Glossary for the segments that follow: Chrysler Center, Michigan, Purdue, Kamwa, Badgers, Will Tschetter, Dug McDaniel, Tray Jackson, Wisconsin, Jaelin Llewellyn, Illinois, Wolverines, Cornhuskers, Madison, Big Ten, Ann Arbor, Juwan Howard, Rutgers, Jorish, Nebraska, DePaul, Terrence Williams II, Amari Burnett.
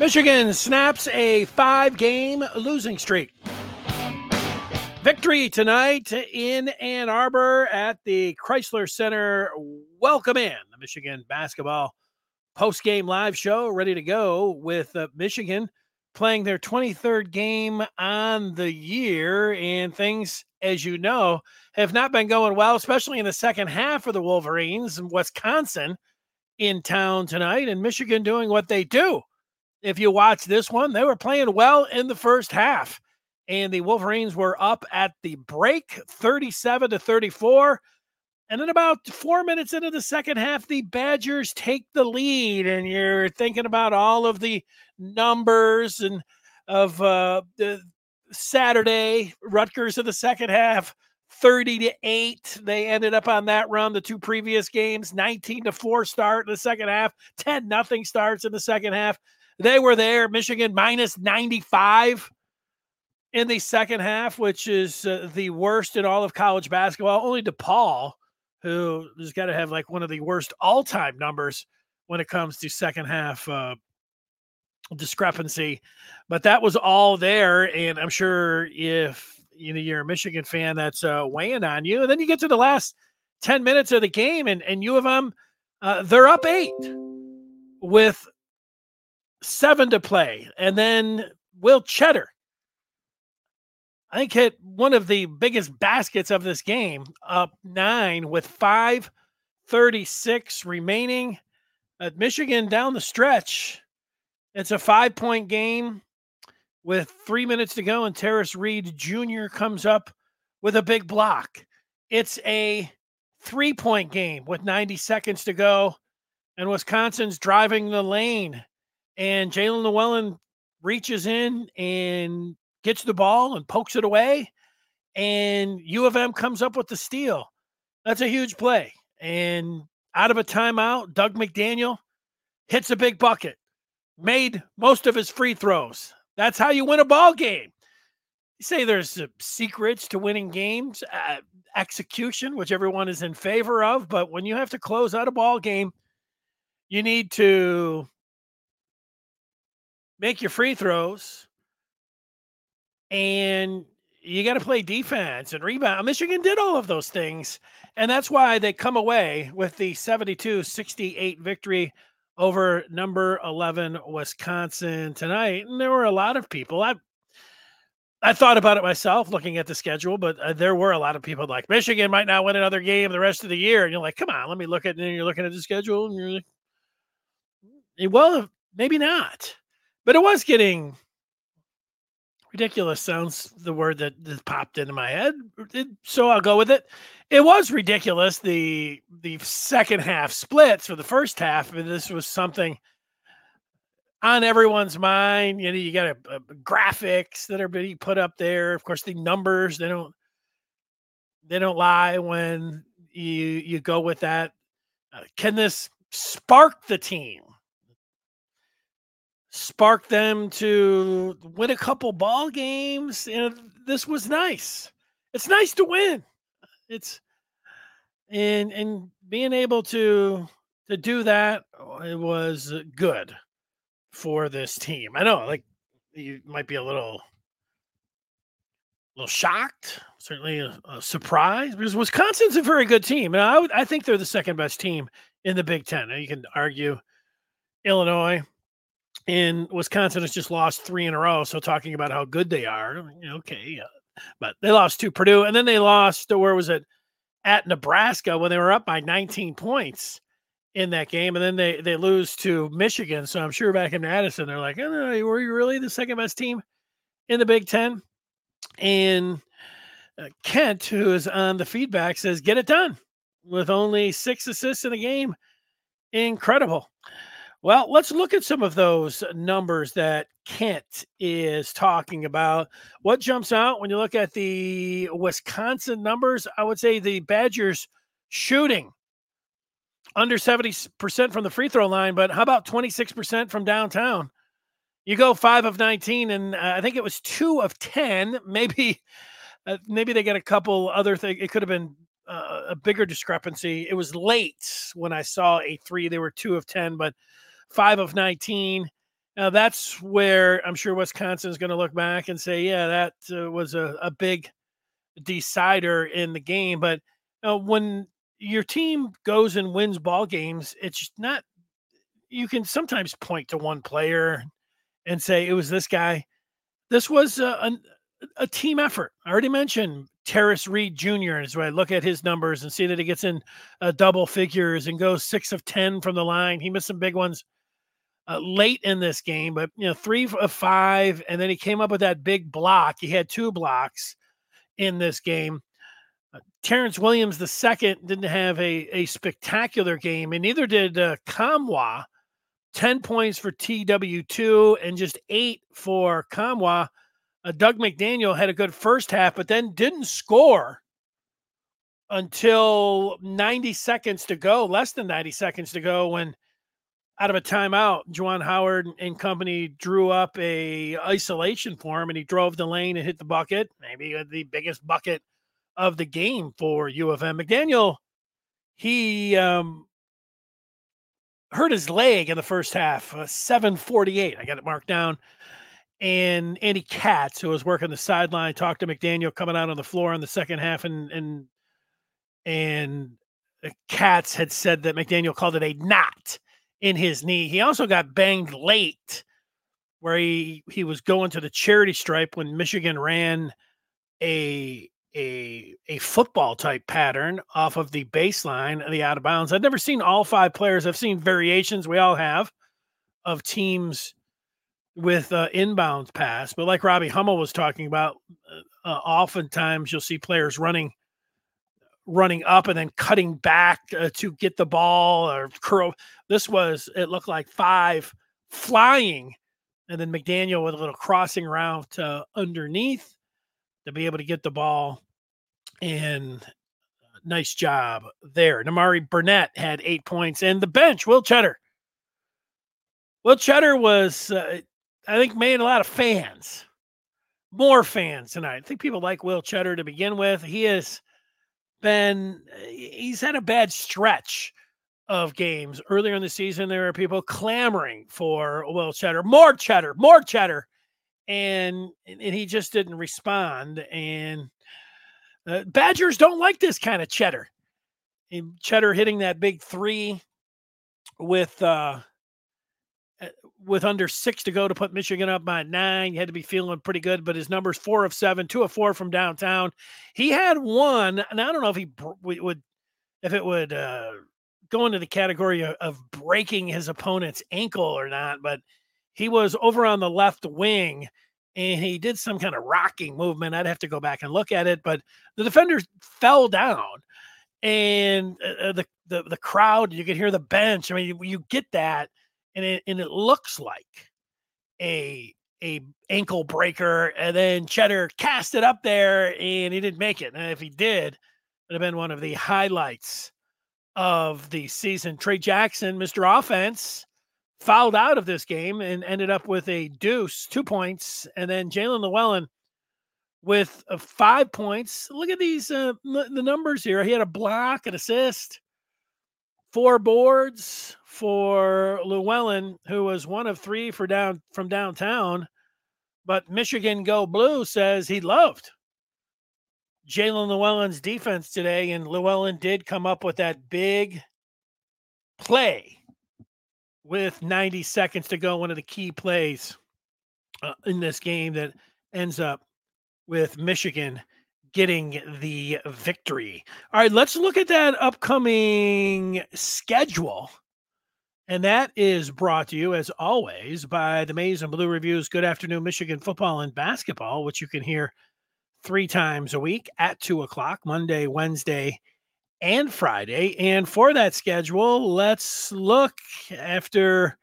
Michigan snaps a 5-game losing streak. Victory tonight in Ann Arbor at the Chrysler Center. Welcome in the Michigan basketball post-game live show. Ready to go with Michigan playing their 23rd game on the year. And things, as you know, have not been going well, especially in the second half for the Wolverines, and Wisconsin in town tonight, and Michigan doing what they do. If you watch this one, they were playing well in the first half, and the Wolverines were up at the break 37-34. And then about 4 minutes into the second half, the Badgers take the lead, and you're thinking about all of the numbers and of Saturday, Rutgers in the second half, 30-8. They ended up on that run the two previous games, 19-4 start in the second half, 10-0 starts in the second half. They were there. Michigan minus 95 in the second half, which is the worst in all of college basketball. Only DePaul, who has got to have like one of the worst all-time numbers when it comes to second half discrepancy. But that was all there, and I'm sure if you're a Michigan fan, that's weighing on you. And then you get to the last 10 minutes of the game, and U of M, they're up 8 with 7 to play. And then Will Tschetter, I think, hit one of the biggest baskets of this game, up 9 with 5:36 remaining. At Michigan down the stretch, it's a 5-point game with 3 minutes to go, and Tarris Reed Jr. comes up with a big block. It's a 3-point game with 90 seconds to go, and Wisconsin's driving the lane. And Jaelin Llewellyn reaches in and gets the ball and pokes it away, and U of M comes up with the steal. That's a huge play. And out of a timeout, Dug McDaniel hits a big bucket, made most of his free throws. That's how you win a ball game. You say there's secrets to winning games, execution, which everyone is in favor of, but when you have to close out a ball game, you need to make your free throws, and you got to play defense and rebound. Michigan did all of those things, and that's why they come away with the 72-68 victory over number 11 Wisconsin tonight. And there were a lot of people. I thought about it myself looking at the schedule, but there were a lot of people like, Michigan might not win another game the rest of the year. And you're like, come on, let me look at it. And you're looking at the schedule, and you're like, well, maybe not. But it was getting ridiculous, sounds the word that popped into my head, so I'll go with it. It was ridiculous, the second half splits for the first half. I mean, this was something on everyone's mind. You got graphics that are being put up there. Of course, the numbers, they don't lie when you go with that. Can this spark the team? Spark them to win a couple ball games, and this was nice. It's nice to win. It's and being able to do that, it was good for this team. I know, like, you might be a little shocked, certainly a surprise, because Wisconsin's a very good team, and I think they're the second best team in the Big Ten. Now, you can argue Illinois. And Wisconsin has just lost 3 in a row, so talking about how good they are, okay. But they lost to Purdue, and then they lost, where was it, at Nebraska when they were up by 19 points in that game, and then they lose to Michigan. So I'm sure back in Madison, they're like, oh, no, were you really the second best team in the Big Ten? And Kent, who is on the feedback, says, get it done with only 6 assists in the game. Incredible. Well, let's look at some of those numbers that Kent is talking about. What jumps out when you look at the Wisconsin numbers? I would say the Badgers shooting under 70% from the free throw line, but how about 26% from downtown? You go 5 of 19, and I think it was 2 of 10. Maybe they got a couple other things. It could have been a bigger discrepancy. It was late when I saw a 3. They were 2 of 10, but 5 of 19, Now that's where I'm sure Wisconsin is going to look back and say, yeah, that was a big decider in the game. But when your team goes and wins ball games, it's not, you can sometimes point to one player and say it was this guy. This was a team effort. I already mentioned Tarris Reed Jr. is where I look at his numbers and see that he gets in double figures and goes 6 of 10 from the line. He missed some big ones late in this game, but 3 of 5, and then he came up with that big block. He had 2 blocks in this game. Terrence Williams II didn't have a spectacular game, and neither did Kamwa. 10 points for TW2 and just 8 for Kamwa. Dug McDaniel had a good first half, but then didn't score until 90 seconds to go, less than 90 seconds to go, when out of a timeout, Juwan Howard and company drew up a isolation for him, and he drove the lane and hit the bucket, maybe the biggest bucket of the game for U of M. McDaniel, he hurt his leg in the first half, 7:48. I got it marked down. And Andy Katz, who was working the sideline, talked to McDaniel coming out on the floor in the second half, and Katz had said that McDaniel called it a knot in his knee. He also got banged late, where he was going to the charity stripe when Michigan ran a football type pattern off of the baseline of the out of bounds. I've never seen all 5 players. I've seen variations. We all have of teams with inbounds pass, but like Robbie Hummel was talking about, oftentimes you'll see players running up and then cutting back to get the ball or curl. This was, it looked like 5 flying, and then McDaniel with a little crossing route underneath to be able to get the ball, and nice job there. Amari Burnett had 8 points, and the bench, Will Tschetter was, I think, made a lot of fans, more fans tonight. I think people like Will Tschetter to begin with. He's had a bad stretch of games. Earlier in the season, there were people clamoring for Will Tschetter, more Tschetter. And he just didn't respond. And Badgers don't like this kind of Tschetter. And Tschetter hitting that big 3 with under 6 to go to put Michigan up by 9. He had to be feeling pretty good, but his numbers 4 of 7, 2 of 4 from downtown. He had one, and I don't know if it would go into the category of breaking his opponent's ankle or not, but he was over on the left wing and he did some kind of rocking movement. I'd have to go back and look at it, but the defender fell down, and the crowd, you could hear the bench. I mean, you get that. And it looks like a ankle breaker, and then Tschetter cast it up there, and he didn't make it. And if he did, it would have been one of the highlights of the season. Tray Jackson, Mr. Offense, fouled out of this game and ended up with a deuce, 2 points. And then Jaelin Llewellyn with 5 points. Look at these the numbers here. He had a block, an assist, 4 boards for Llewellyn, who was 1 of 3 from downtown. But Michigan Go Blue says he loved Jalen Llewellyn's defense today, and Llewellyn did come up with that big play with 90 seconds to go, one of the key plays in this game that ends up with Michigan getting the victory. All right, let's look at that upcoming schedule. And that is brought to you, as always, by the Maize and Blue Review's Good Afternoon Michigan Football and Basketball, which you can hear 3 times a week at 2 o'clock, Monday, Wednesday, and Friday. And for that schedule, let's look after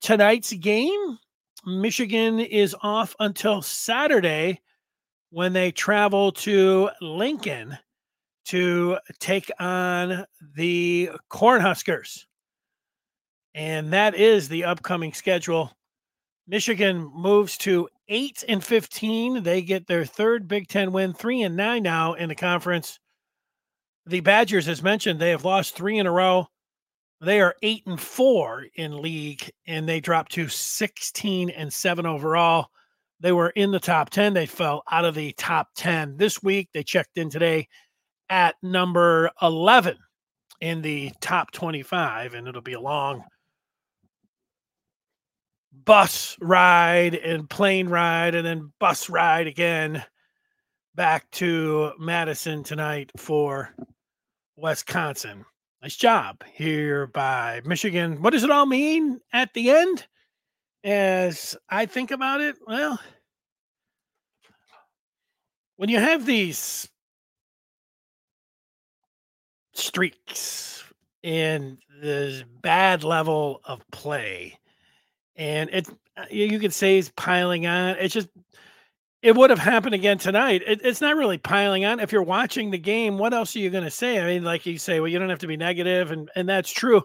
tonight's game. Michigan is off until Saturday, when they travel to Lincoln to take on the Cornhuskers. And that is the upcoming schedule. Michigan moves to 8-15. They get their 3rd Big Ten win, 3-9 now in the conference. The Badgers, as mentioned, they have lost 3 in a row. They are 8-4 in league, and they dropped to 16-7 overall. They were in the top 10. They fell out of the top 10 this week. They checked in today at number 11 in the top 25, and it'll be a long bus ride and plane ride and then bus ride again back to Madison tonight for Wisconsin. Nice job here by Michigan. What does it all mean at the end? As I think about it, well, when you have these streaks and this bad level of play, and it, you could say it's piling on. It's just, it would have happened again tonight. It's not really piling on. If you're watching the game, what else are you going to say? I mean, like you say, well, you don't have to be negative, and that's true.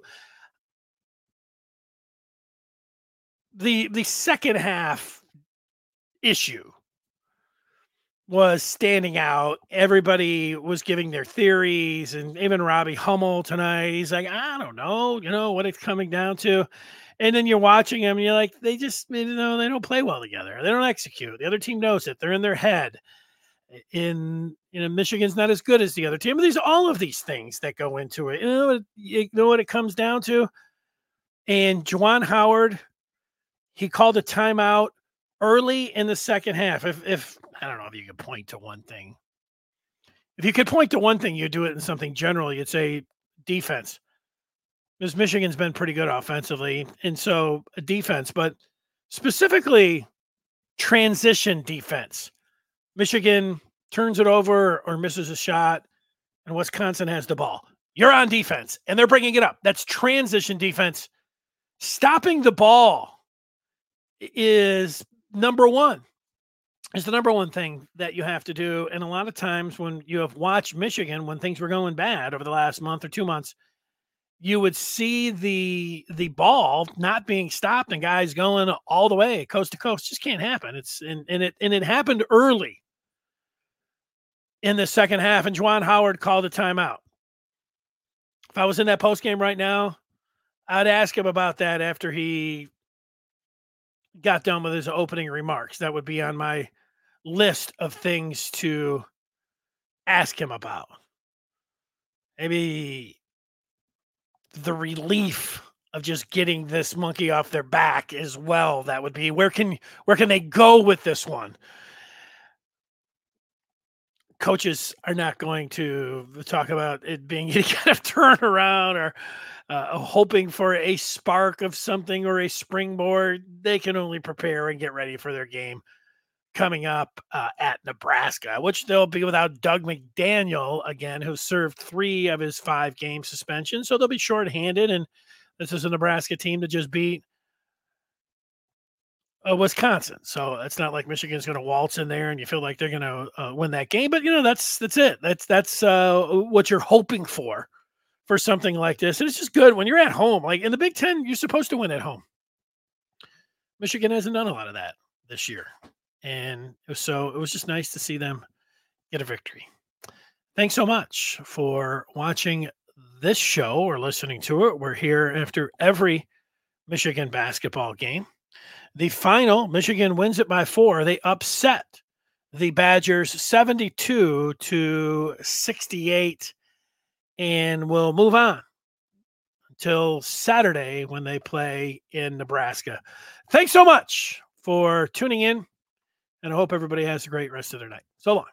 The second half issue was standing out. Everybody was giving their theories, and even Robbie Hummel tonight, he's like, I don't know, you know, what it's coming down to. And then you're watching them, and you're like, they just, you know, they don't play well together. They don't execute. The other team knows it. They're in their head. You know, Michigan's not as good as the other team. But there's all of these things that go into it. You know what it comes down to? And Juwan Howard, he called a timeout early in the second half. If I don't know if you could point to one thing. If you could point to one thing, you'd do it in something general. You'd say defense. Because Michigan's been pretty good offensively, and so defense, but specifically transition defense. Michigan turns it over or misses a shot, and Wisconsin has the ball. You're on defense, and they're bringing it up. That's transition defense. Stopping the ball is number one. It's the number one thing that you have to do, and a lot of times when you have watched Michigan, when things were going bad over the last month or 2 months, you would see the ball not being stopped and guys going all the way coast to coast. Just can't happen. It's and it happened early in the second half, and Juwan Howard called a timeout. If I was in that postgame right now, I'd ask him about that after he got done with his opening remarks. That would be on my list of things to ask him about. Maybe the relief of just getting this monkey off their back as well. That would be, where can they go with this one? Coaches are not going to talk about it being any kind of turnaround or hoping for a spark of something or a springboard. They can only prepare and get ready for their game coming up at Nebraska, which they'll be without Dug McDaniel again, who served 3 of his 5 game suspensions. So they'll be shorthanded. And this is a Nebraska team that just beat Wisconsin. So it's not like Michigan's going to waltz in there and you feel like they're going to win that game, but you know, that's it. That's what you're hoping for something like this. And it's just good when you're at home, like in the Big Ten, you're supposed to win at home. Michigan hasn't done a lot of that this year. And so it was just nice to see them get a victory. Thanks so much for watching this show or listening to it. We're here after every Michigan basketball game. The final, Michigan wins it by 4. They upset the Badgers 72-68 and will move on until Saturday when they play in Nebraska. Thanks so much for tuning in. And I hope everybody has a great rest of their night. So long.